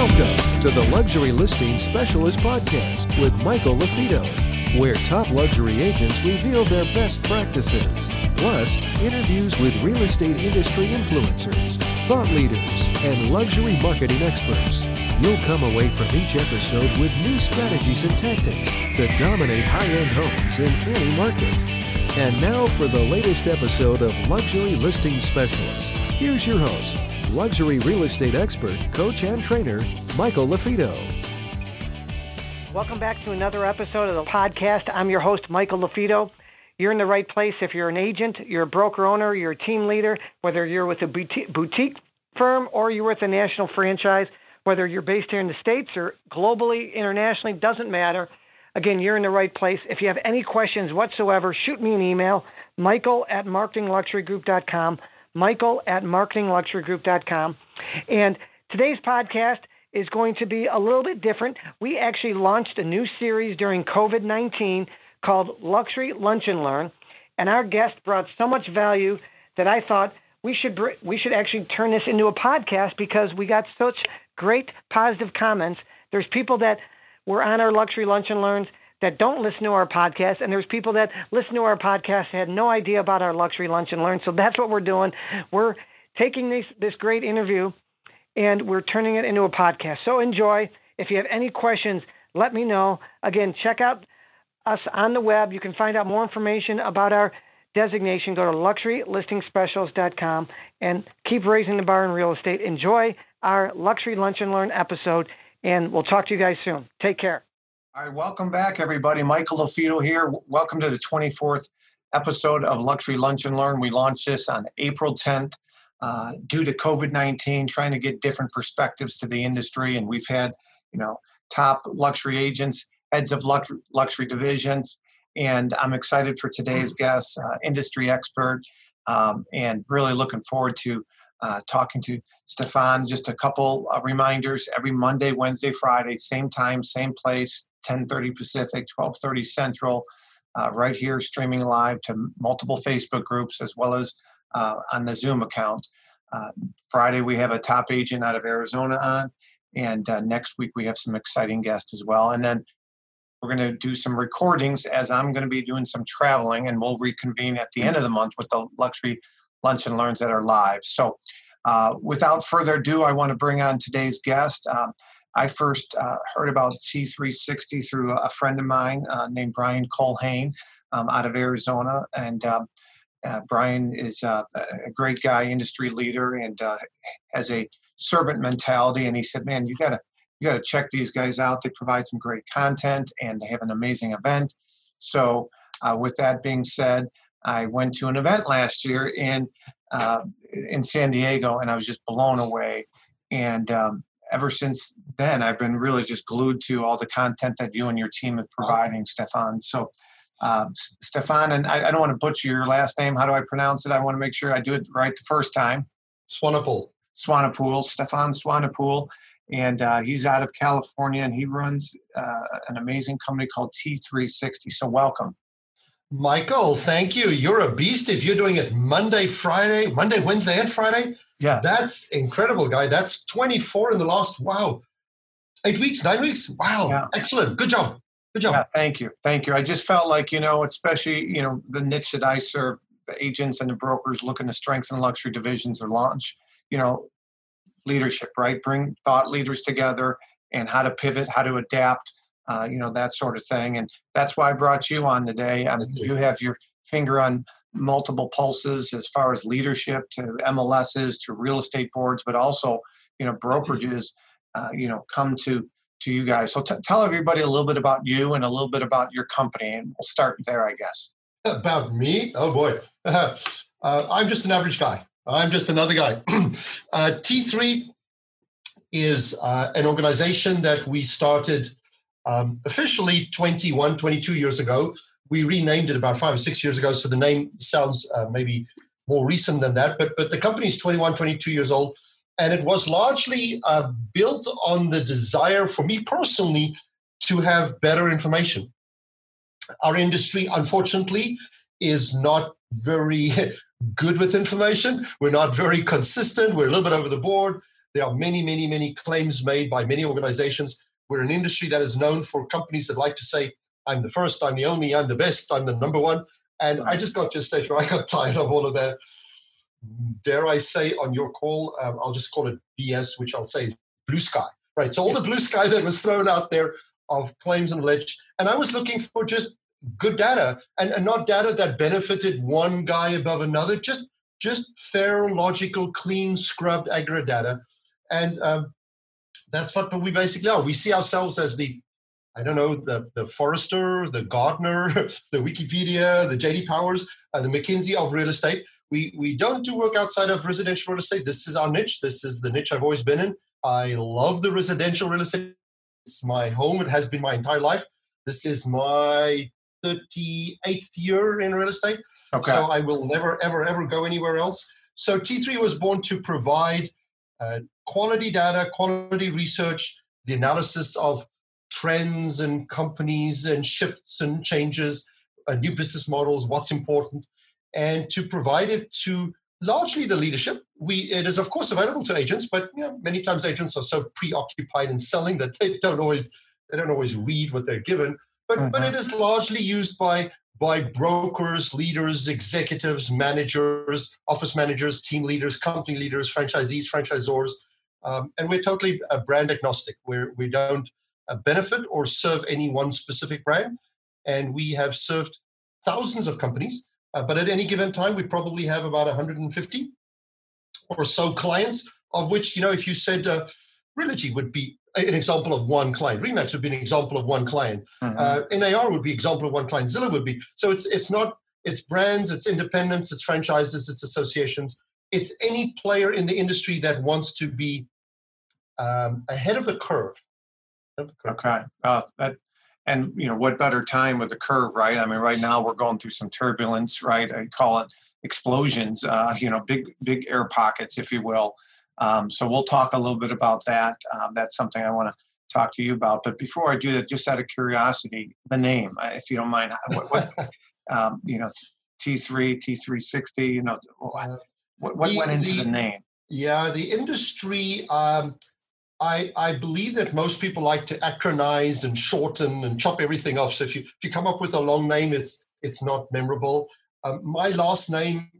Welcome to the Luxury Listing Specialist Podcast with Michael Lafito, where top luxury agents reveal their best practices, plus interviews with real estate industry influencers, thought leaders, and luxury marketing experts. You'll come away from each episode with new strategies and tactics to dominate high-end homes in any market. And now for the latest episode of Luxury Listing Specialist. Here's your host, luxury real estate expert, coach, and trainer, Michael Lafito. Welcome back to another episode of the podcast. I'm your host, Michael Lafito. You're in the right place if you're an agent, you're a broker owner, you're a team leader, whether you're with a boutique firm or you're with a national franchise, whether you're based here in the States or globally, internationally, doesn't matter. Again, you're in the right place. If you have any questions whatsoever, shoot me an email, michael@marketingluxurygroup.com. michael@marketingluxurygroup.com. And today's podcast is going to be a little bit different. We actually launched a new series during COVID-19 called Luxury Lunch and Learn, and our guest brought so much value that I thought we should actually turn this into a podcast because we got such great positive comments. There's people that were on our Luxury Lunch and Learns that don't listen to our podcast, and there's people that listen to our podcast had no idea about our Luxury Lunch and Learn. So that's what we're doing. We're taking this great interview, and we're turning it into a podcast. So enjoy. If you have any questions, let me know. Again, check out us on the web. You can find out more information about our designation. Go to LuxuryListingSpecials.com and keep raising the bar in real estate. Enjoy our Luxury Lunch and Learn episode, and we'll talk to you guys soon. Take care. All right, welcome back, everybody. Michael Lafito here. Welcome to the 24th episode of Luxury Lunch and Learn. We launched this on April 10th due to COVID-19, trying to get different perspectives to the industry. And we've had, top luxury agents, heads of luxury divisions. And I'm excited for today's guest, industry expert, and really looking forward to talking to Stefan. Just a couple of reminders: every Monday, Wednesday, Friday, same time, same place, 10:30 Pacific, 12:30 Central, right here streaming live to multiple Facebook groups as well as on the Zoom account. Friday, we have a top agent out of Arizona on, and next week we have some exciting guests as well. And then we're going to do some recordings as I'm going to be doing some traveling, and we'll reconvene at the end of the month with the Luxury Lunch and Learns that are live. So without further ado, I want to bring on today's guest. I first heard about C360 through a friend of mine named Brian Colhane out of Arizona. And Brian is a great guy, industry leader, and has a servant mentality. And he said, man, you got to check these guys out. They provide some great content, and they have an amazing event. So with that being said, I went to an event last year in San Diego, and I was just blown away. And ever since then, I've been really just glued to all the content that you and your team are providing, Stefan. So, Stefan, and I don't want to butcher your last name. How do I pronounce it? I want to make sure I do it right the first time. Swanepoel. Stefan Swanepoel. And he's out of California, and he runs an amazing company called T3 Sixty. So welcome. Michael, thank you. You're a beast if you're doing it Monday, Wednesday, and Friday. Yeah. That's incredible, guy. That's 24 in the last, 8 weeks, 9 weeks. Wow. Yeah. Excellent. Good job. Yeah, thank you. I just felt like, especially, the niche that I serve, the agents and the brokers looking to strengthen luxury divisions or launch, leadership, right? Bring thought leaders together and how to pivot, how to adapt. That sort of thing. And that's why I brought you on today. You have your finger on multiple pulses as far as leadership to MLSs, to real estate boards, but also, brokerages, come to you guys. So tell everybody a little bit about you and a little bit about your company. And we'll start there, I guess. About me? Oh, boy. I'm just an average guy. I'm just another guy. T3 is an organization that we started officially 22 years ago. We renamed it about 5 or 6 years ago, so the name sounds maybe more recent than that, but the company is 22 years old, and it was largely built on the desire for me personally to have better information. Our industry, unfortunately, is not very good with information. We're not very consistent. We're a little bit over the board. There are many, many, many claims made by many organizations. We're an industry that is known for companies that like to say, I'm the first, I'm the only, I'm the best, I'm the number one. And I just got to a stage where I got tired of all of that. Dare I say on your call, I'll just call it BS, which I'll say is blue sky, right? So all the blue sky that was thrown out there of claims and alleged, and I was looking for just good data and not data that benefited one guy above another, just fair, logical, clean, scrubbed aggregate data. And that's what we basically are. We see ourselves as the, I don't know, the Forrester, the Gardner, the Wikipedia, the J.D. Powers, the McKinsey of real estate. We don't do work outside of residential real estate. This is our niche. This is the niche I've always been in. I love the residential real estate. It's my home. It has been my entire life. This is my 38th year in real estate. Okay. So I will never, ever, ever go anywhere else. So T3 was born to provide quality data, quality research, the analysis of trends and companies and shifts and changes, new business models, what's important, and to provide it to largely the leadership. It is, of course, available to agents, but many times agents are so preoccupied in selling that they don't always read what they're given. But but it is largely used by brokers, leaders, executives, managers, office managers, team leaders, company leaders, franchisees, franchisors, and we're totally brand agnostic. We don't benefit or serve any one specific brand, and we have served thousands of companies. But at any given time, we probably have about 150 or so clients, of which, if you said Realogy would be an example of one client, Remax would be an example of one client, NAR would be an example of one client, Zillow would be. So it's brands, it's independents, it's franchises, it's associations. It's any player in the industry that wants to be ahead of the curve. Okay. And what better time with a curve, right? I mean, right now we're going through some turbulence, right? I call it explosions, big air pockets, if you will. So we'll talk a little bit about that. That's something I want to talk to you about. But before I do that, just out of curiosity, the name, if you don't mind, T3 Sixty. What went into the name? Yeah, the industry. I believe that most people like to acronize and shorten and chop everything off. So if you come up with a long name, it's not memorable. My last name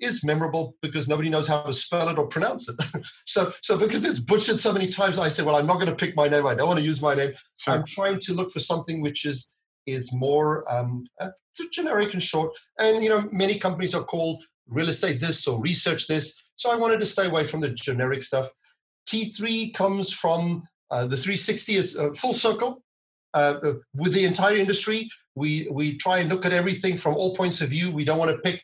is memorable because nobody knows how to spell it or pronounce it. so because it's butchered so many times, I said, well, I'm not going to pick my name. I don't want to use my name. Sure. I'm trying to look for something which is more generic and short. And, many companies are called real estate this or research this. So I wanted to stay away from the generic stuff. T3 comes from the 360 is full circle with the entire industry. We try and look at everything from all points of view. We don't want to pick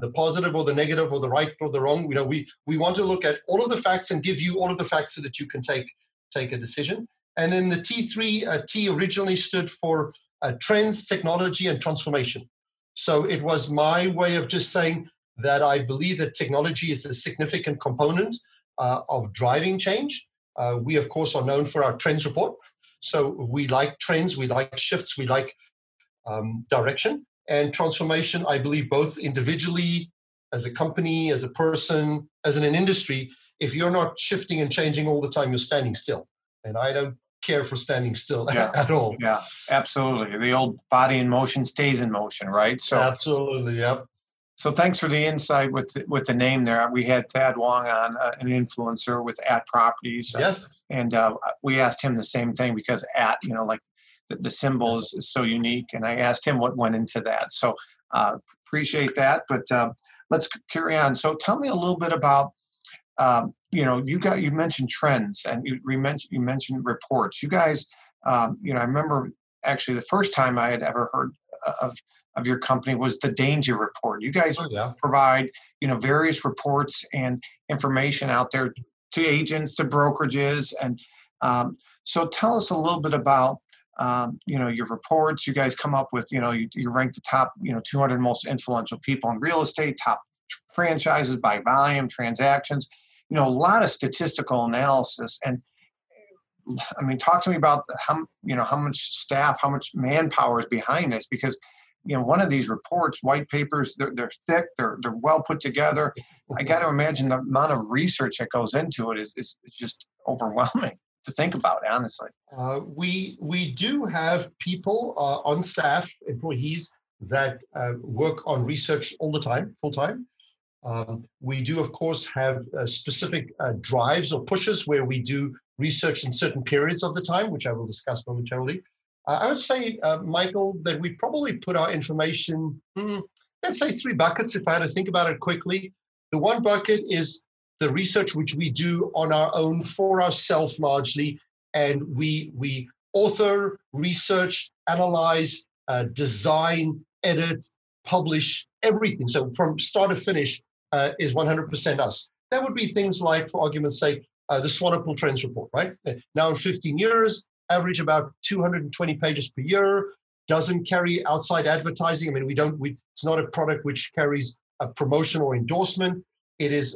the positive or the negative or the right or the wrong. We want to look at all of the facts and give you all of the facts so that you can take a decision. And then the T3 T originally stood for trends, technology, and transformation. So it was my way of just saying that I believe that technology is a significant component of driving change. We, of course, are known for our trends report. So we like trends, we like shifts, we like direction and transformation. I believe both individually, as a company, as a person, as in an industry, if you're not shifting and changing all the time, you're standing still. And I don't care for standing still at all. Yeah, absolutely. The old body in motion stays in motion, right? So absolutely, yep. So thanks for the insight with the name there. We had Thad Wong on, an influencer with @properties. Yes. And we asked him the same thing because the symbol is so unique. And I asked him what went into that. So appreciate that. But let's carry on. So tell me a little bit about, you mentioned trends and you mentioned reports. You guys, I remember actually the first time I had ever heard of your company was the Danger Report. You guys provide, various reports and information out there to agents, to brokerages. And so tell us a little bit about, your reports. You guys come up with, you rank the top, 200 most influential people in real estate, top franchises by volume, transactions, a lot of statistical analysis. And I mean, talk to me about how much staff, how much manpower is behind this, because you know, one of these reports, white papers, they're thick, they're well put together. I got to imagine the amount of research that goes into it is just overwhelming to think about, honestly. We do have people on staff, employees, that work on research all the time, full time. We do, of course, have specific drives or pushes where we do research in certain periods of the time, which I will discuss momentarily. I would say, Michael, that we probably put our information, let's say three buckets, if I had to think about it quickly. The one bucket is the research which we do on our own for ourselves largely, and we author, research, analyze, design, edit, publish, everything. So from start to finish is 100% us. That would be things like, for argument's sake, the Swanepoel Trends Report, right? Now in 15 years, average about 220 pages per year, doesn't carry outside advertising. I mean, it's not a product which carries a promotion or endorsement. It is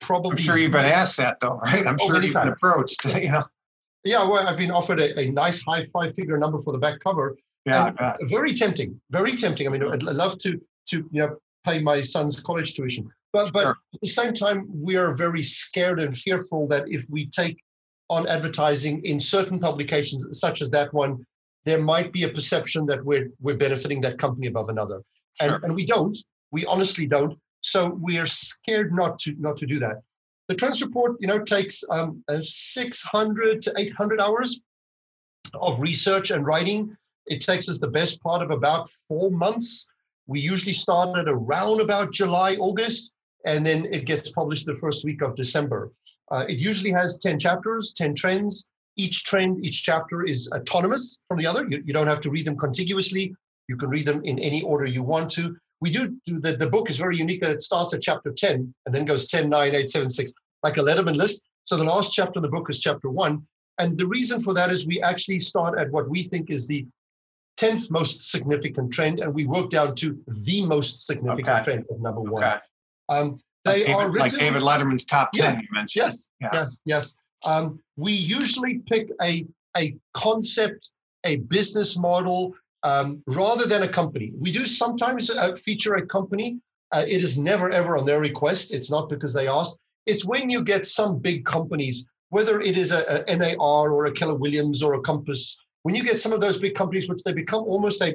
probably... I'm sure you've been asked that though, right? I'm sure you've been approached, you know. Yeah, well, I've been offered a nice high five-figure number for the back cover. Yeah, very tempting, very tempting. I mean, I'd love to you know, pay my son's college tuition. But sure. At the same time, we are very scared and fearful that if we take on advertising in certain publications, such as that one, there might be a perception that we're benefiting that company above another. Sure. And we don't. We honestly don't. So we are scared not to do that. The Trends Report, you know, takes 600 to 800 hours of research and writing. It takes us the best part of about 4 months. We usually start at around about July, August, and then it gets published the first week of December. It usually has 10 chapters, 10 trends. Each trend, each chapter is autonomous from the other. You don't have to read them contiguously. You can read them in any order you want to. We do the book is very unique that it starts at chapter 10 and then goes 10, 9, 8, 7, 6, like a Letterman list. So the last chapter in the book is chapter 1. And the reason for that is we actually start at what we think is the 10th most significant trend, and we work down to the most significant trend of number one. Okay. They are written, like David Letterman's top 10 you mentioned. Yes. We usually pick a concept, a business model, rather than a company. We do sometimes feature a company. It is never, ever on their request. It's not because they asked. It's when you get some big companies, whether it is a NAR or a Keller Williams or a Compass, when you get some of those big companies, which they become almost a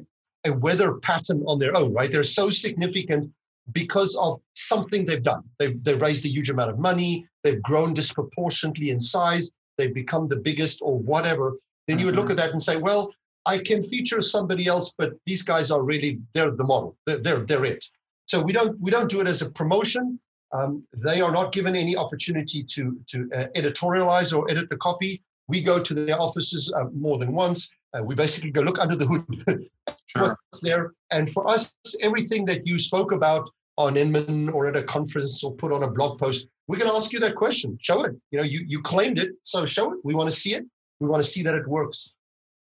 weather pattern on their own, right? They're so significant because of something they've done. They've raised a huge amount of money. They've grown disproportionately in size. They've become the biggest or whatever. Then you would look at that and say, well, I can feature somebody else, but these guys are really, they're the model. They're it. So we don't do it as a promotion. They are not given any opportunity to editorialize or edit the copy. We go to their offices more than once. We basically go look under the hood. Sure. What's there. And for us, everything that you spoke about on Inman or at a conference or put on a blog post, we're going to ask you that question. Show it. You know, you claimed it, so show it. We want to see it. We want to see that it works.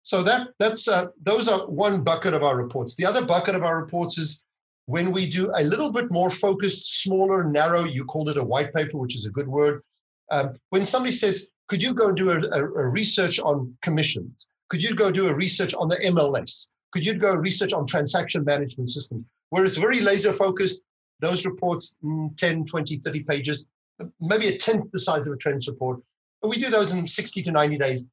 So those are one bucket of our reports. The other bucket of our reports is when we do a little bit more focused, smaller, narrow, you called it a white paper, which is a good word. When somebody says, could you go and do a research on commissions? Could you go do a research on the MLS? Could you go research on transaction management systems? Where it's very laser focused, those reports, 10, 20, 30 pages, maybe a 10th the size of a trends report. But we do those in 60 to 90 days.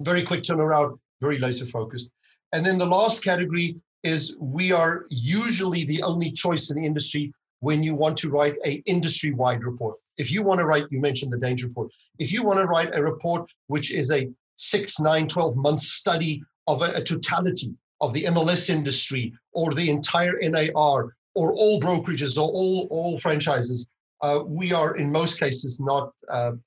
Very quick turnaround, very laser focused. And then the last category is we are usually the only choice in the industry when you want to write an industry-wide report. If you want to write, you mentioned the Danger Report. If you want to write a report which is a 6, 9, 12-month study of a totality of the MLS industry or the entire NAR or all brokerages or all franchises, we are in most cases not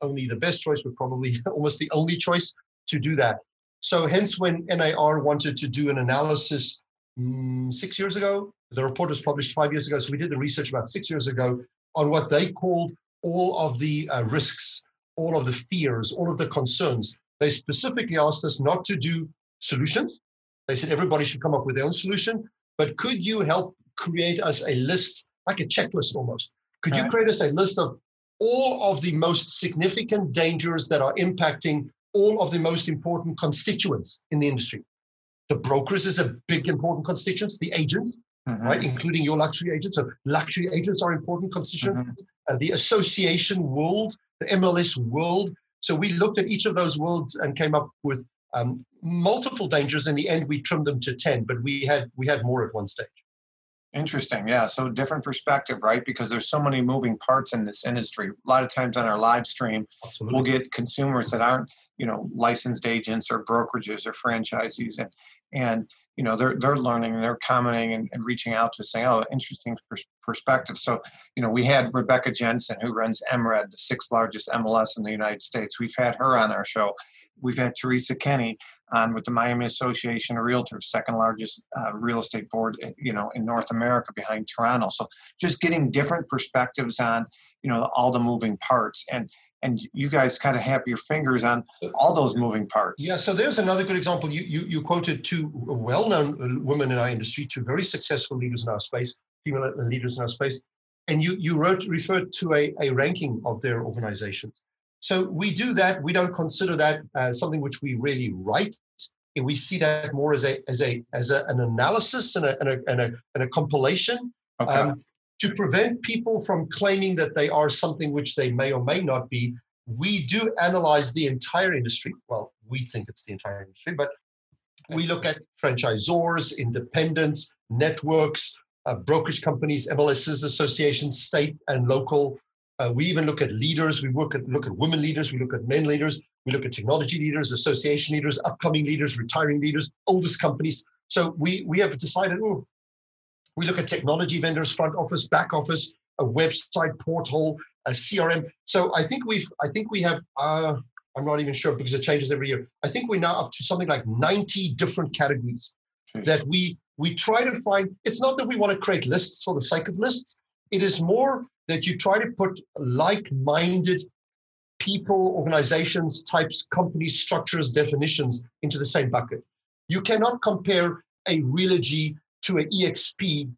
only the best choice, but probably almost the only choice to do that. So hence when NAR wanted to do an analysis 6 years ago, the report was published 5 years ago, so we did the research about 6 years ago on what they called all of the risks, all of the fears, all of the concerns. They specifically asked us not to do solutions. They said everybody should come up with their own solution, but could you help create us a list, like a checklist almost? Could you create us a list of all of the most significant dangers that are impacting all of the most important constituents in the industry? The brokers is a big, important constituency, the agents, right, including your luxury agents. So luxury agents are important constituents. The association world, the MLS world. So we looked at each of those worlds and came up with multiple dangers. In the end, we trimmed them to 10, but we had more at one stage. Interesting. Yeah. So different perspective, right? Because there's so many moving parts in this industry. A lot of times on our live stream, we'll get consumers that aren't, you know, licensed agents or brokerages or franchisees. And you know, they're learning and they're commenting and reaching out to saying, oh, interesting perspective. So, you know, we had Rebecca Jensen, who runs MRED, the 6th largest MLS in the United States. We've had her on our show. We've had Teresa Kinney on with the Miami Association of Realtors, 2nd largest real estate board, you know, in North America behind Toronto. So just getting different perspectives on, you know, all the moving parts. And you guys kind of have your fingers on all those moving parts. Yeah, so there's another good example. You quoted two well-known women in our industry, two very successful leaders in our space, female leaders in our space, and you referred to a ranking of their organizations. So we do that. We don't consider that something which we really write. And we see that more as an analysis and a compilation. Okay. To prevent people from claiming that they are something which they may or may not be, we do analyze the entire industry. Well, we think it's the entire industry, but we look at franchisors, independents, networks, brokerage companies, MLSs, associations, state and local. We even look at leaders. We look at women leaders. We look at men leaders. We look at technology leaders, association leaders, upcoming leaders, retiring leaders, oldest companies. So we have decided, we look at technology vendors, front office, back office, a website, portal, a CRM. So I think we have, I'm not even sure because it changes every year. I think we're now up to something like 90 different categories that we try to find. It's not that we want to create lists for the sake of lists. It is more that you try to put like-minded people, organizations, types, companies, structures, definitions into the same bucket. You cannot compare a Realogy to an EXP,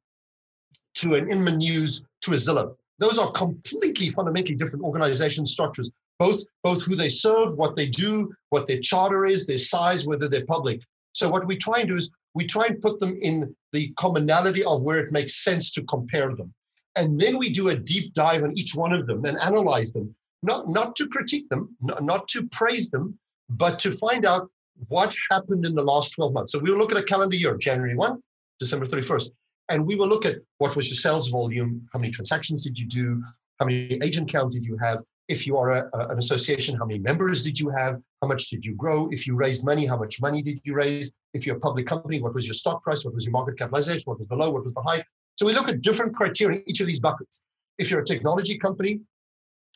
to an Inman News, to a Zillow. Those are completely fundamentally different organization structures, both who they serve, what they do, what their charter is, their size, whether they're public. So what we try and do is we try and put them in the commonality of where it makes sense to compare them. And then we do a deep dive on each one of them and analyze them, not to critique them, not to praise them, but to find out what happened in the last 12 months. So we'll look at a calendar year, January 1, December 31st. And we will look at what was your sales volume, how many transactions did you do, how many agent count did you have, if you are an association, how many members did you have, how much did you grow, if you raised money, how much money did you raise, if you're a public company, what was your stock price, what was your market capitalization, what was the low, what was the high. So we look at different criteria in each of these buckets. If you're a technology company,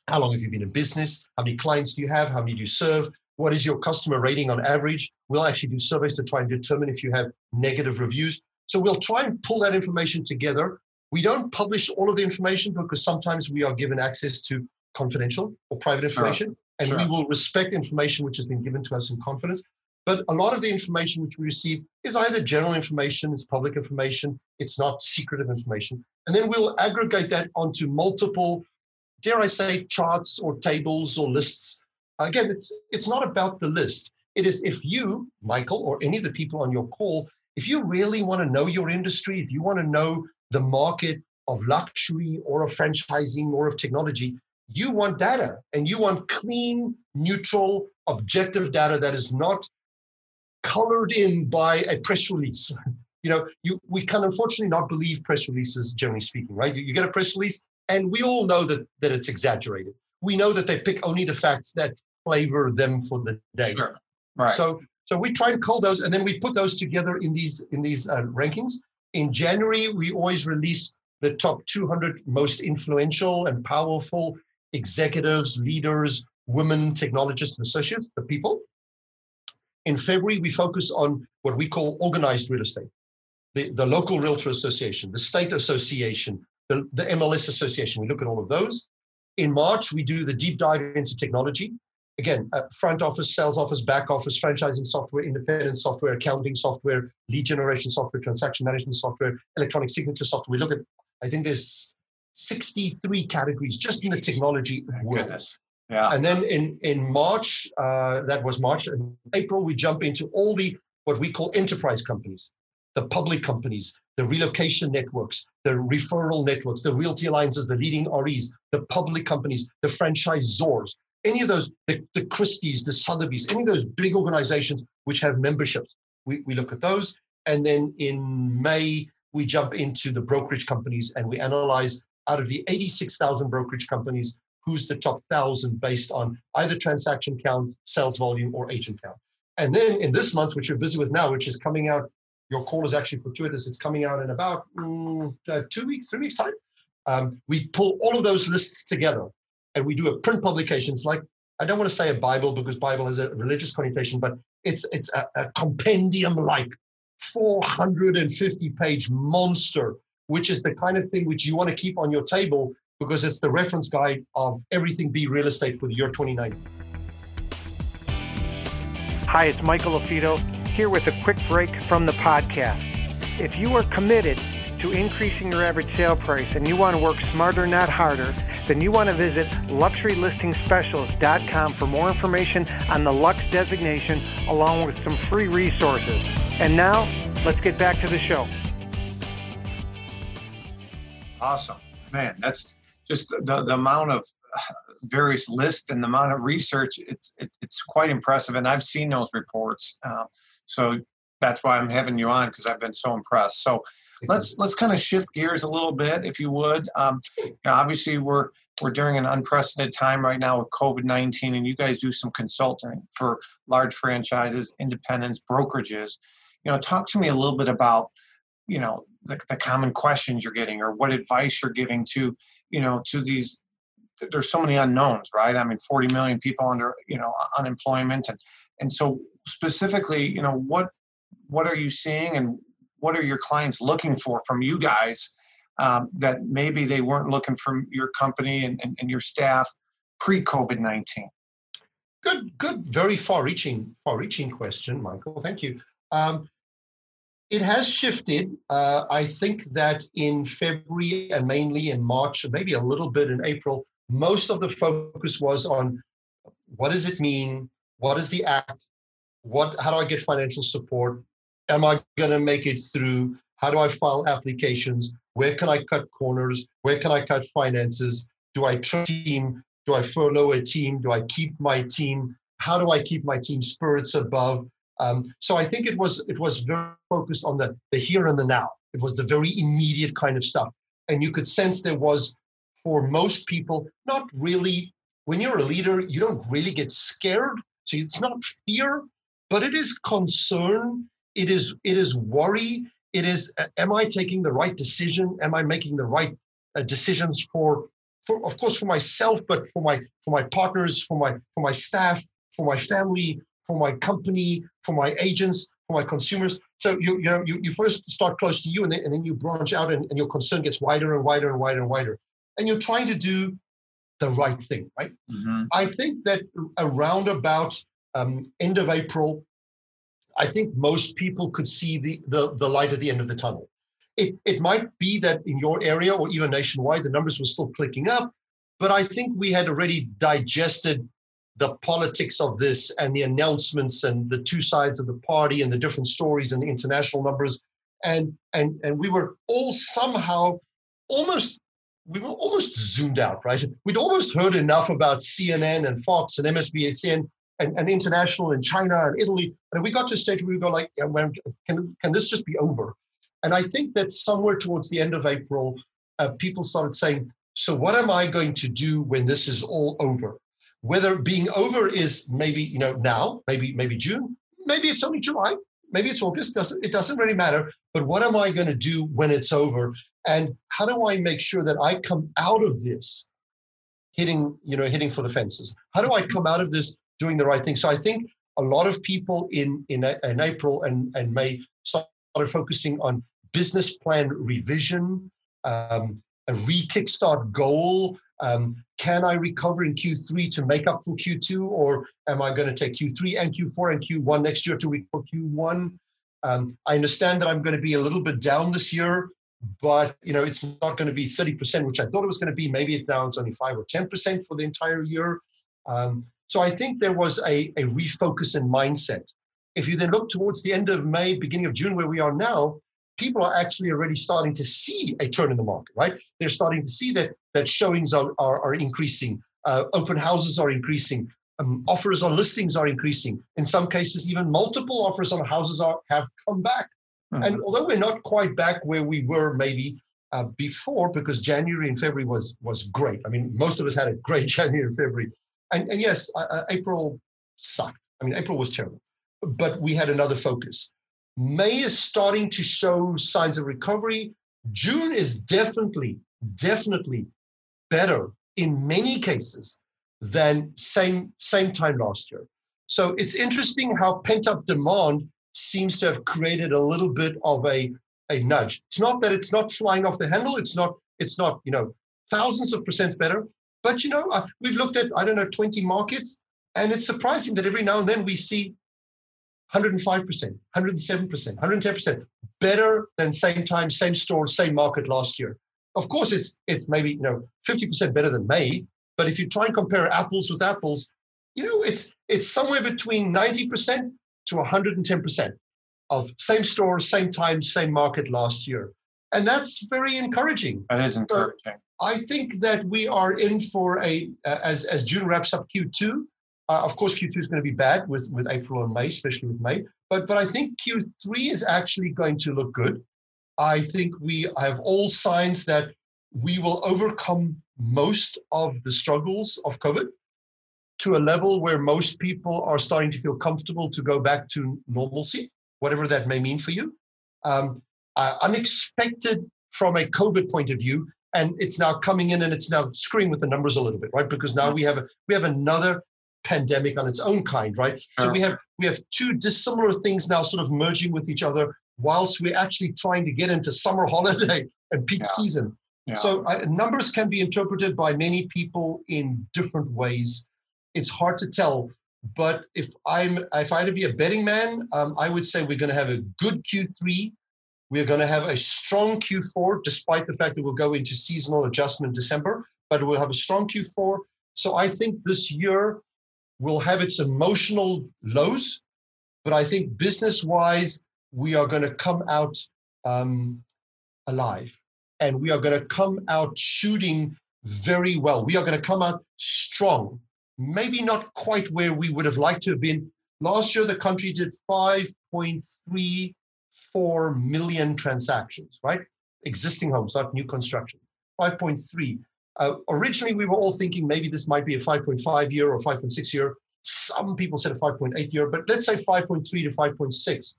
how long have you been in business, how many clients do you have, how many do you serve, what is your customer rating on average. We'll actually do surveys to try and determine if you have negative reviews. So we'll try and pull that information together. We don't publish all of the information because sometimes we are given access to confidential or private information, and we will respect information which has been given to us in confidence. But a lot of the information which we receive is either general information, it's public information, it's not secretive information. And then we'll aggregate that onto multiple, dare I say, charts or tables or lists. Again, it's not about the list. It is if you, Michael, or any of the people on your call, if you really want to know your industry, if you want to know the market of luxury or of franchising or of technology, you want data and you want clean, neutral, objective data that is not colored in by a press release. We can unfortunately not believe press releases, generally speaking, right? You get a press release and we all know that it's exaggerated. We know that they pick only the facts that flavor them for the day. Sure. Right. So we try and cull those, and then we put those together in these rankings. In January, we always release the top 200 most influential and powerful executives, leaders, women, technologists, and associates, the people. In February, we focus on what we call organized real estate, the local realtor association, the state association, the MLS association. We look at all of those. In March, we do the deep dive into technology. Again, front office, sales office, back office, franchising software, independent software, accounting software, lead generation software, transaction management software, electronic signature software. We look at, I think there's 63 categories just in the technology world. Goodness. Yeah. And then in March, that was March and April, we jump into all the what we call enterprise companies, the public companies, the relocation networks, the referral networks, the realty alliances, the leading REs, the public companies, the franchisors, any of those, the Christie's, the Sotheby's, any of those big organizations which have memberships. We look at those. And then in May, we jump into the brokerage companies and we analyze out of the 86,000 brokerage companies, who's the top 1,000 based on either transaction count, sales volume, or agent count. And then in this month, which we're busy with now, which is coming out, your call is actually fortuitous. It's coming out in about 2 weeks, 3 weeks time. We pull all of those lists together and we do a print publication. It's like, I don't want to say a Bible because Bible has a religious connotation, but it's a compendium-like 450-page monster, which is the kind of thing which you want to keep on your table because it's the reference guide of everything B real estate for the year 2019. Hi, it's Michael Lafito here with a quick break from the podcast. If you are committed to increasing your average sale price and you want to work smarter, not harder, then you want to visit LuxuryListingSpecials.com for more information on the Lux designation, along with some free resources. And now, let's get back to the show. Awesome. Man, that's just the amount of various lists and the amount of research. It's quite impressive, and I've seen those reports. So that's why I'm having you on, because I've been so impressed. So let's kind of shift gears a little bit, if you would. You know, obviously, we're during an unprecedented time right now with COVID-19, and you guys do some consulting for large franchises, independents, brokerages. You know, talk to me a little bit about, you know, the common questions you're getting or what advice you're giving to, you know, to these. There's so many unknowns, right? I mean, 40 million people under, you know, unemployment. And so specifically, you know, what are you seeing and what are your clients looking for from you guys that maybe they weren't looking from your company and your staff pre-COVID-19? Good, very far-reaching question, Michael. Thank you. It has shifted. I think that in February and mainly in March, maybe a little bit in April, most of the focus was on what does it mean? What is the act? How do I get financial support? Am I going to make it through? How do I file applications? Where can I cut corners? Where can I cut finances? Do I train a team? Do I furlough a team? Do I keep my team? How do I keep my team spirits above? So I think it was very focused on the here and the now. It was the very immediate kind of stuff. And you could sense there was, for most people, not really, when you're a leader, you don't really get scared. So it's not fear, but it is concern. It is worry. It is, am I taking the right decision? Am I making the right decisions for, of course, for myself, but for my partners, for my staff, for my family, for my company, for my agents, for my consumers. So you first start close to you, and then you branch out, and your concern gets wider and wider and wider and wider. And you're trying to do the right thing, right? Mm-hmm. I think that around about end of April, I think most people could see the light at the end of the tunnel. It might be that in your area or even nationwide, the numbers were still clicking up, but I think we had already digested the politics of this and the announcements and the two sides of the party and the different stories and the international numbers. And we were all somehow almost zoomed out, right? We'd almost heard enough about CNN and Fox and MSNBC and international and China and Italy. And we got to a stage where we go like, can this just be over? And I think that somewhere towards the end of April, people started saying, so what am I going to do when this is all over? Whether being over is maybe, you know, now, maybe June, maybe it's only July, maybe it's August, it doesn't really matter. But what am I going to do when it's over? And how do I make sure that I come out of this hitting for the fences? How do I come out of this doing the right thing? So I think a lot of people in April and May started focusing on business plan revision, a re-kickstart goal. Can I recover in Q3 to make up for Q2, or am I going to take Q3 and Q4 and Q1 next year to recover Q1? I understand that I'm going to be a little bit down this year, but you know it's not going to be 30%, which I thought it was going to be. Maybe it's down only 5 or 10% for the entire year. So I think there was a refocus in mindset. If you then look towards the end of May, beginning of June, where we are now, people are actually already starting to see a turn in the market, right? They're starting to see that showings are increasing, open houses are increasing, offers on listings are increasing. In some cases, even multiple offers on houses have come back. Mm-hmm. And although we're not quite back where we were maybe before, because January and February was great. I mean, most of us had a great January and February. And yes, April sucked. I mean, April was terrible, but we had another focus. May is starting to show signs of recovery. June is definitely better in many cases than same time last year. So it's interesting how pent-up demand seems to have created a little bit of a nudge. It's not that it's not flying off the handle. It's not thousands of percent better. But, we've looked at, 20 markets, and it's surprising that every now and then we see 105%, 107%, 110% better than same time, same store, same market last year. Of course, it's maybe 50% better than May, but if you try and compare apples with apples, it's somewhere between 90% to 110% of same store, same time, same market last year. And that's very encouraging. That is encouraging. So I think that we are in for as June wraps up Q2. Of course, Q2 is going to be bad with April and May, especially with May. But I think Q3 is actually going to look good. I think we have all signs that we will overcome most of the struggles of COVID to a level where most people are starting to feel comfortable to go back to normalcy, whatever that may mean for you. Unexpected from a COVID point of view, and it's now coming in and it's now screwing with the numbers a little bit, right? Because now we have another pandemic on its own kind, right? Sure. So we have two dissimilar things now sort of merging with each other whilst we're actually trying to get into summer holiday and peak season. Yeah. So numbers can be interpreted by many people in different ways. It's hard to tell, but if I had to be a betting man, I would say we're going to have a good Q3. We're going to have a strong Q4, despite the fact that we'll go into seasonal adjustment in December, but we'll have a strong Q4. So I think this year will have its emotional lows, but I think business-wise, we are going to come out alive, and we are going to come out shooting very well. We are going to come out strong, maybe not quite where we would have liked to have been. Last year, the country did 5.34 million transactions, right? Existing homes, not new construction, 5.3. Originally, we were all thinking maybe this might be a 5.5 year or 5.6 year. Some people said a 5.8 year, but let's say 5.3 to 5.6.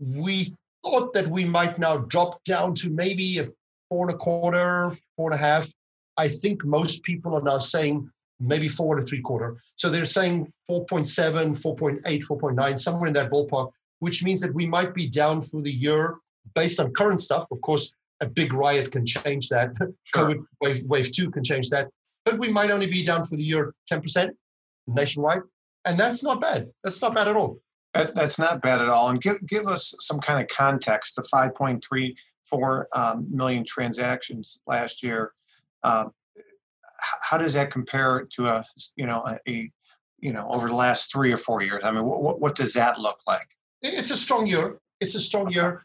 We thought that we might now drop down to maybe a 4.25, 4.5. I think most people are now saying maybe 4.75. So they're saying 4.7, 4.8, 4.9, somewhere in that ballpark, which means that we might be down for the year based on current stuff. Of course, a big riot can change that. Sure. COVID wave two can change that. But we might only be down for the year 10% nationwide. And that's not bad. That's not bad at all. That's not bad at all. And give us some kind of context. The 5.34 million transactions last year. How does that compare to over the last 3 or 4 years? I mean, what does that look like? It's a strong year. It's a strong year.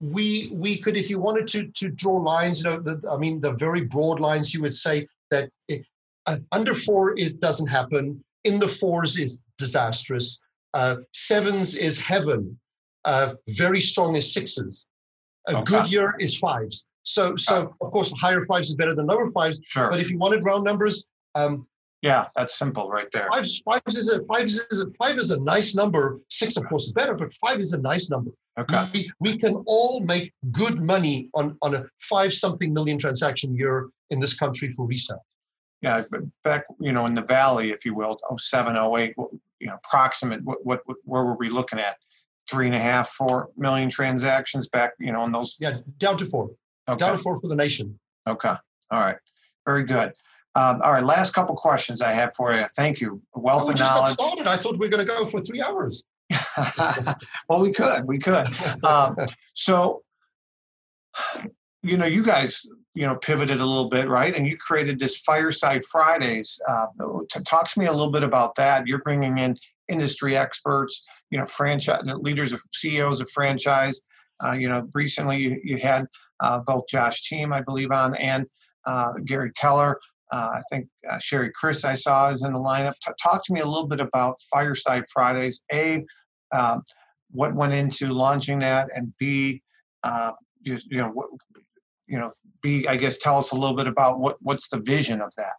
We could, if you wanted to draw lines, the very broad lines, you would say that under 4 it doesn't happen. In the 4s is disastrous. 7s is heaven. Very strong is 6s. Good year is 5s. So of course, higher 5s is better than lower 5s. Sure. But if you wanted round numbers, that's simple right there. Five is a nice number. 6, of course, is better, but 5 is a nice number. Okay. We can all make good money on a 5-something million transaction year in this country for resale. Yeah, but back in the valley, if you will, 07, 08, approximate. Where were we looking at? 3.5, 4 million transactions back. In those. Yeah, down to 4. Okay. Down to 4 for the nation. Okay. All right. Very good. All right, last couple questions I have for you. Thank you. Wealth of knowledge. Got started. I thought we were going to go for 3 hours. Well, we could. So, you guys, pivoted a little bit, right? And you created this Fireside Fridays. Talk to me a little bit about that. You're bringing in industry experts, franchise leaders, of CEOs of franchise. Recently you had both Josh Team, I believe, on, and Gary Keller. I think Sherry Chris I saw is in the lineup. Talk to me a little bit about Fireside Fridays. A, what went into launching that, and B, I guess tell us a little bit about what's the vision of that.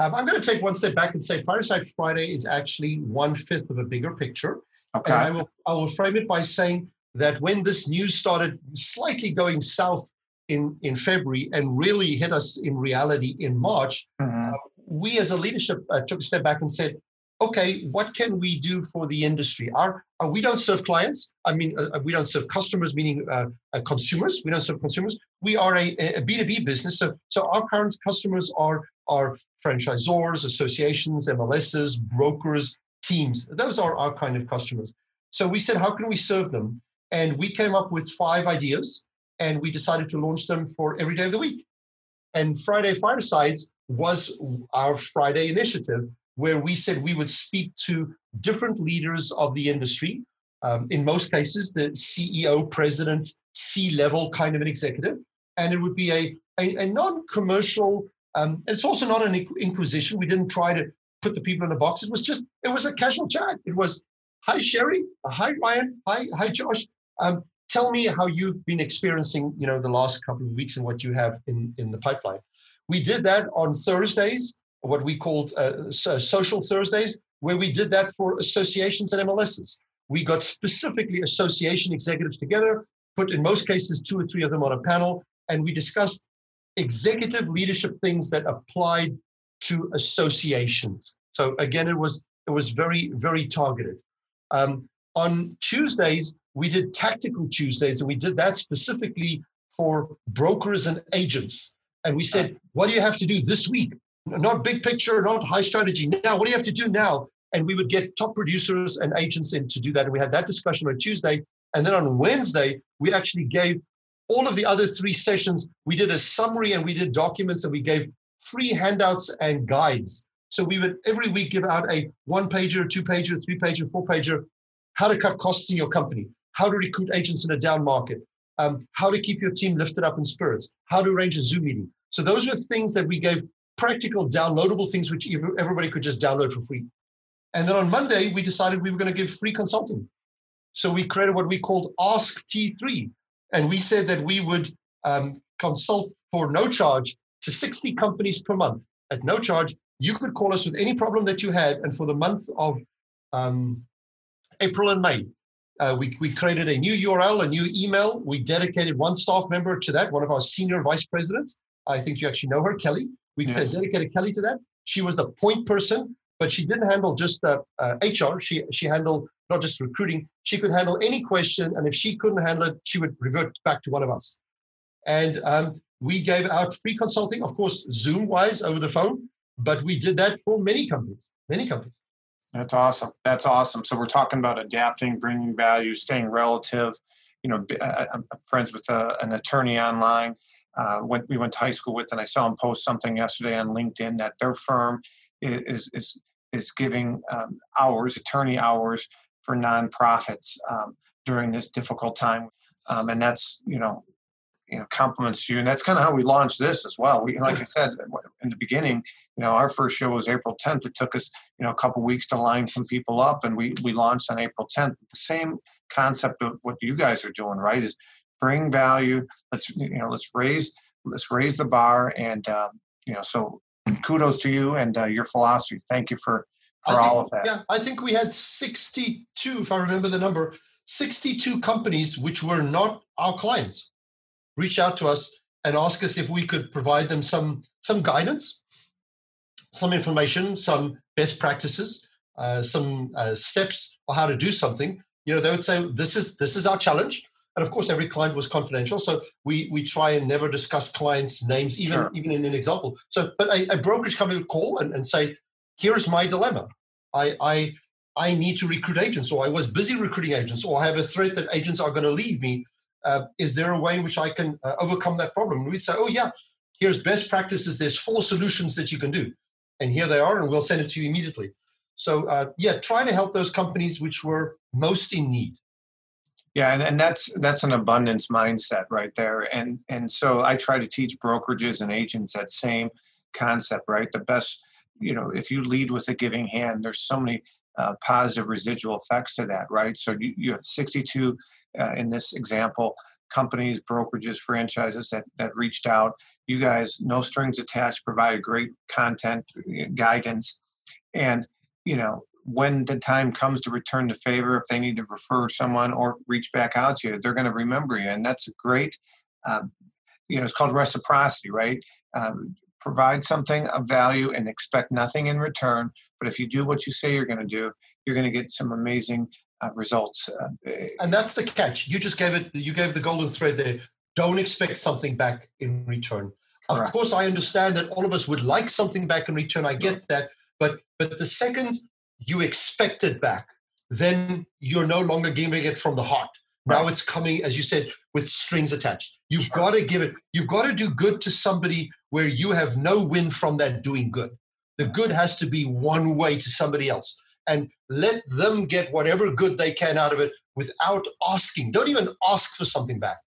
I'm going to take one step back and say Fireside Friday is actually 1/5 of a bigger picture. Okay. And I will frame it by saying that when this news started slightly going south in February and really hit us in reality in March, we as a leadership took a step back and said, okay, what can we do for the industry? We don't serve clients. We don't serve customers, meaning consumers. We don't serve consumers. We are a B2B business. So our current customers are franchisors, associations, MLSs, brokers, teams. Those are our kind of customers. So we said, how can we serve them? And we came up with 5 ideas, and we decided to launch them for every day of the week. And Friday Firesides was our Friday initiative, where we said we would speak to different leaders of the industry, in most cases the CEO, president, C-level kind of an executive, and it would be a non-commercial, it's also not an inquisition. We didn't try to put the people in a box. It was a casual chat. It was, hi Sherry, hi Ryan, hi Josh, tell me how you've been experiencing the last couple of weeks and what you have in the pipeline. We did that on Thursdays, what we called Social Thursdays, where we did that for associations and MLSs. We got specifically association executives together, put in most cases 2 or 3 of them on a panel, and we discussed executive leadership things that applied to associations. So again, it was very, very targeted. On Tuesdays, we did Tactical Tuesdays, and we did that specifically for brokers and agents. And we said, what do you have to do this week? Not big picture, not high strategy. Now, what do you have to do now? And we would get top producers and agents in to do that. And we had that discussion on Tuesday. And then on Wednesday, we actually gave all of the other 3 sessions. We did a summary, and we did documents, and we gave free handouts and guides. So we would every week give out a 1-pager, 2-pager, 3-pager, 4-pager, how to cut costs in your company, how to recruit agents in a down market, how to keep your team lifted up in spirits, how to arrange a Zoom meeting. So those were things that we gave, practical downloadable things which everybody could just download for free. And then on Monday, we decided we were going to give free consulting. So we created what we called Ask T3. And we said that we would consult for no charge to 60 companies per month. At no charge, you could call us with any problem that you had. And for the month of April and May, we created a new URL, a new email. We dedicated one staff member to that, one of our senior vice presidents. I think you actually know her, Kelly. We dedicated Kelly to that. She was the point person, but she didn't handle just the HR. She handled not just recruiting. She could handle any question, and if she couldn't handle it, she would revert back to one of us. And we gave out free consulting, of course, Zoom-wise, over the phone, but we did that for many companies. That's awesome. That's awesome. So we're talking about adapting, bringing value, staying relative. I'm friends with an attorney online. We went to high school with, and I saw him post something yesterday on LinkedIn that their firm is giving attorney hours for nonprofits during this difficult time, and that's compliments you, and that's kind of how we launched this as well. We, like I said in the beginning, our first show was April 10th. It took us a couple of weeks to line some people up, and we launched on April 10th. The same concept of what you guys are doing, right? Is bring value. Let's raise the bar, and So kudos to you and your philosophy. Thank you for all of that. Yeah, I think we had 62, if I remember the number, 62 companies which were not our clients reach out to us and ask us if we could provide them some guidance, some information, some best practices, some steps on how to do something. They would say this is our challenge. And of course, every client was confidential, so we try and never discuss clients' names, even in an example. So, but a brokerage company would call and say, "Here's my dilemma. I need to recruit agents, or I was busy recruiting agents, or I have a threat that agents are going to leave me. Is there a way in which I can overcome that problem?" And we'd say, "Oh yeah, here's best practices. There's 4 solutions that you can do, and here they are, and we'll send it to you immediately." So trying to help those companies which were most in need. Yeah, and that's an abundance mindset right there. And so I try to teach brokerages and agents that same concept, right? The best, if you lead with a giving hand, there's so many positive residual effects to that, right? So you have 62, in this example, companies, brokerages, franchises that reached out. You guys, no strings attached, provided great content, guidance. And, when the time comes to return the favor, if they need to refer someone or reach back out to you, they're going to remember you. And that's a great, it's called reciprocity, right? Provide something of value and expect nothing in return. But if you do what you say you're going to do, you're going to get some amazing results. And that's the catch. You just gave it. You gave the golden thread there. Don't expect something back in return. Correct. Of course, I understand that all of us would like something back in return. I get that. But the second you expect it back, then you're no longer giving it from the heart. Right. Now it's coming, as you said, with strings attached. You've got to give it. You've got to do good to somebody where you have no win from that doing good. The good has to be one way to somebody else. And let them get whatever good they can out of it without asking. Don't even ask for something back.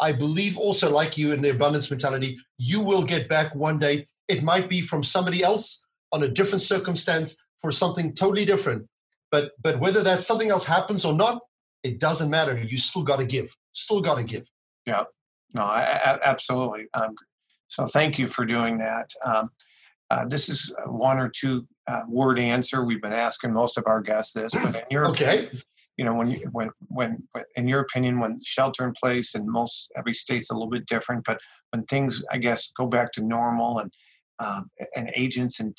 I believe also, like you, in the abundance mentality, you will get back one day. It might be from somebody else on a different circumstance for something totally different. But whether that something else happens or not, it doesn't matter. You still got to give. Yeah. No, I absolutely. So thank you for doing that. This is one or two word answer. We've been asking most of our guests this, but in your opinion, when in your opinion, when shelter in place, and most every state's a little bit different, but when things, I guess, go back to normal, and agents and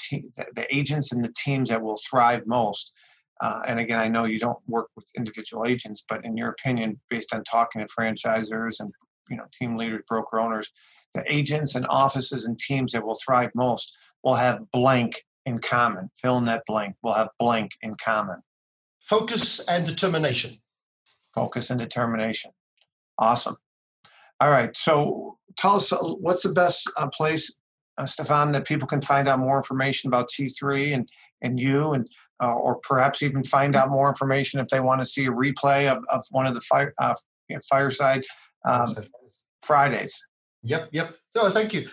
the agents and the teams that will thrive most. And again, I know you don't work with individual agents, but in your opinion, based on talking to franchisors and team leaders, broker owners, the agents and offices and teams that will thrive most will have blank in common. Fill in that blank. Will have blank in common. Focus and determination. Awesome. All right. So tell us, what's the best place, Stefan, that people can find out more information about T3 and you, and or perhaps even find out more information if they want to see a replay of one of the Fireside Fridays. Yep. No, thank you.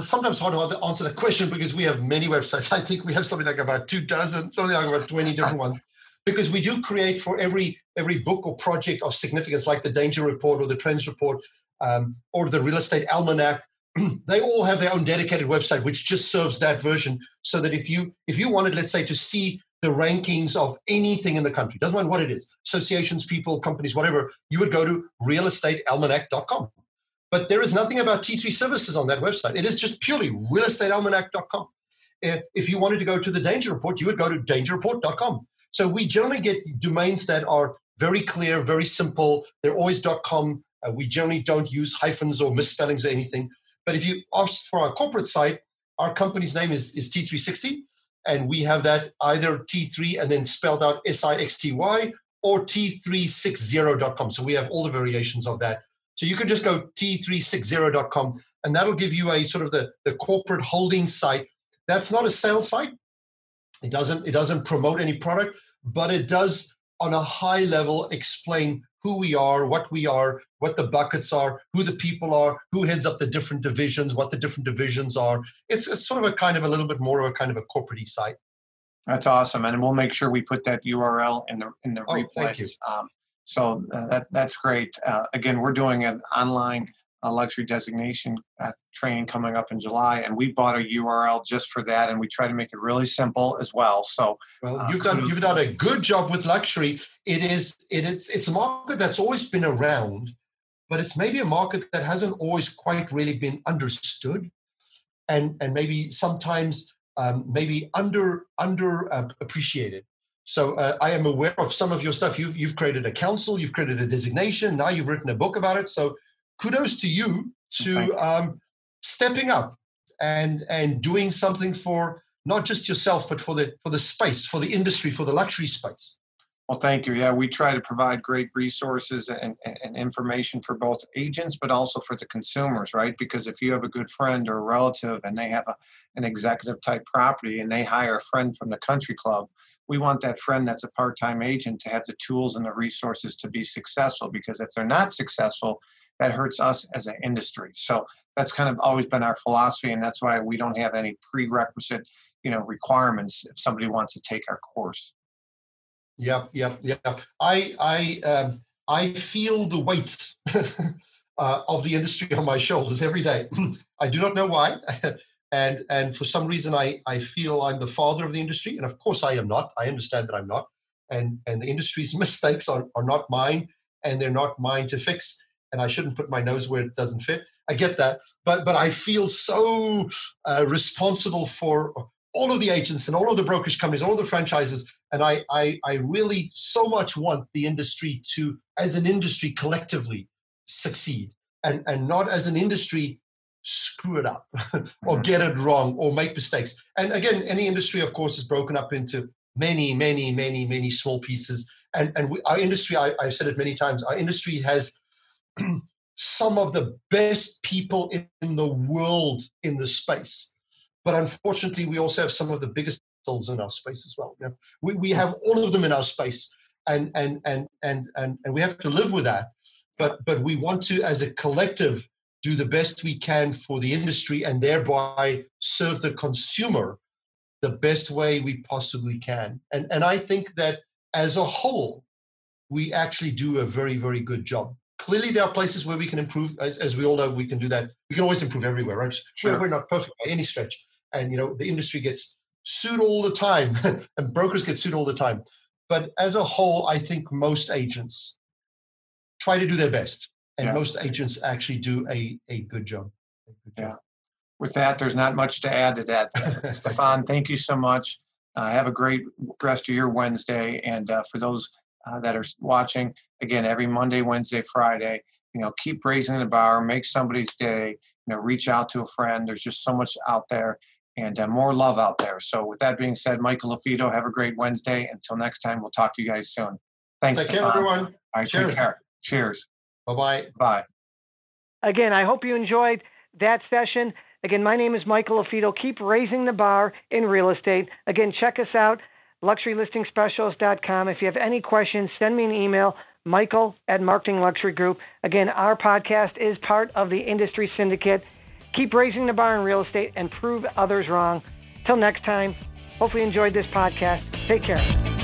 Sometimes hard to answer the question because we have many websites. I think we have something like about 24, something like about 20 different ones, because we do create for every book or project of significance, like the Danger Report or the Trends Report or the Real Estate Almanac. They all have their own dedicated website, which just serves that version, so that if you wanted, let's say, to see the rankings of anything in the country, doesn't matter what it is, associations, people, companies, whatever, you would go to realestatealmanac.com. But there is nothing about T3 services on that website. It is just purely realestatealmanac.com. If you wanted to go to the Danger Report, you would go to dangerreport.com. So we generally get domains that are very clear, very simple. They're always .com. We generally don't use hyphens or misspellings or anything. But if you opt for our corporate site, our company's name is T360, and we have that either T3 and then spelled out SIXTY or T360.com. So we have all the variations of that. So you can just go T360.com, and that'll give you a sort of the corporate holding site. That's not a sales site. It doesn't promote any product, but it does on a high level explain who we are, what the buckets are, who the people are, who heads up the different divisions, what the different divisions are. It's sort of a little bit more of a kind of a corporate site. That's awesome. And we'll make sure we put that URL in the replays. Thank you. That's great. Again, we're doing an online luxury designation training coming up in July, and we bought a URL just for that, and we try to make it really simple as well. So, you've done a good job with luxury. It's a market that's always been around, but it's maybe a market that hasn't always quite really been understood, and maybe sometimes maybe under appreciated. So I am aware of some of your stuff. You've created a council, you've created a designation. Now you've written a book about it. So kudos to you stepping up and doing something for not just yourself, but for the industry, for the luxury space. Well, thank you. Yeah, we try to provide great resources and information for both agents, but also for the consumers, right? Because if you have a good friend or a relative and they have an executive type property and they hire a friend from the country club, we want that friend that's a part-time agent to have the tools and the resources to be successful, because if they're not successful, that hurts us as an industry. So that's kind of always been our philosophy, and that's why we don't have any prerequisite, requirements if somebody wants to take our course. Yep. I feel the weight of the industry on my shoulders every day. I do not know why, and for some reason I feel I'm the father of the industry, and of course I am not. I understand that I'm not, and the industry's mistakes are not mine, and they're not mine to fix. And I shouldn't put my nose where it doesn't fit. I get that, but I feel so responsible for all of the agents and all of the brokerage companies, all of the franchises, and I really so much want the industry to, as an industry, collectively succeed, and not as an industry screw it up or get it wrong or make mistakes. And again, any industry, of course, is broken up into many small pieces. And we, our industry, I've said it many times, our industry has some of the best people in the world in the space. But unfortunately, we also have some of the biggest souls in our space as well. You know, we have all of them in our space, and we have to live with that. But we want to, as a collective, do the best we can for the industry and thereby serve the consumer the best way we possibly can. And I think that as a whole, we actually do a very, very good job. Clearly, there are places where we can improve. As we all know, we can do that. We can always improve everywhere, right? Sure. We're not perfect by any stretch. And, the industry gets sued all the time and brokers get sued all the time. But as a whole, I think most agents try to do their best. And most agents actually do a good job. Yeah. With that, there's not much to add to that. Stefan, thank you so much. Have a great rest of your Wednesday. And for those that are watching, again, every Monday, Wednesday, Friday, keep raising the bar, make somebody's day, reach out to a friend. There's just so much out there, and more love out there. So with that being said, Michael Lafito, have a great Wednesday. Until next time, we'll talk to you guys soon. Thanks, Stefan. Take care, everyone. All right, cheers. Take care. Cheers. Bye-bye. Bye. Again, I hope you enjoyed that session. Again, my name is Michael Lafito. Keep raising the bar in real estate. Again, check us out. LuxuryListingSpecials.com. If you have any questions, send me an email, michael@marketingluxurygroup. Again, our podcast is part of the industry syndicate. Keep raising the bar in real estate and prove others wrong. Till next time, hopefully you enjoyed this podcast. Take care.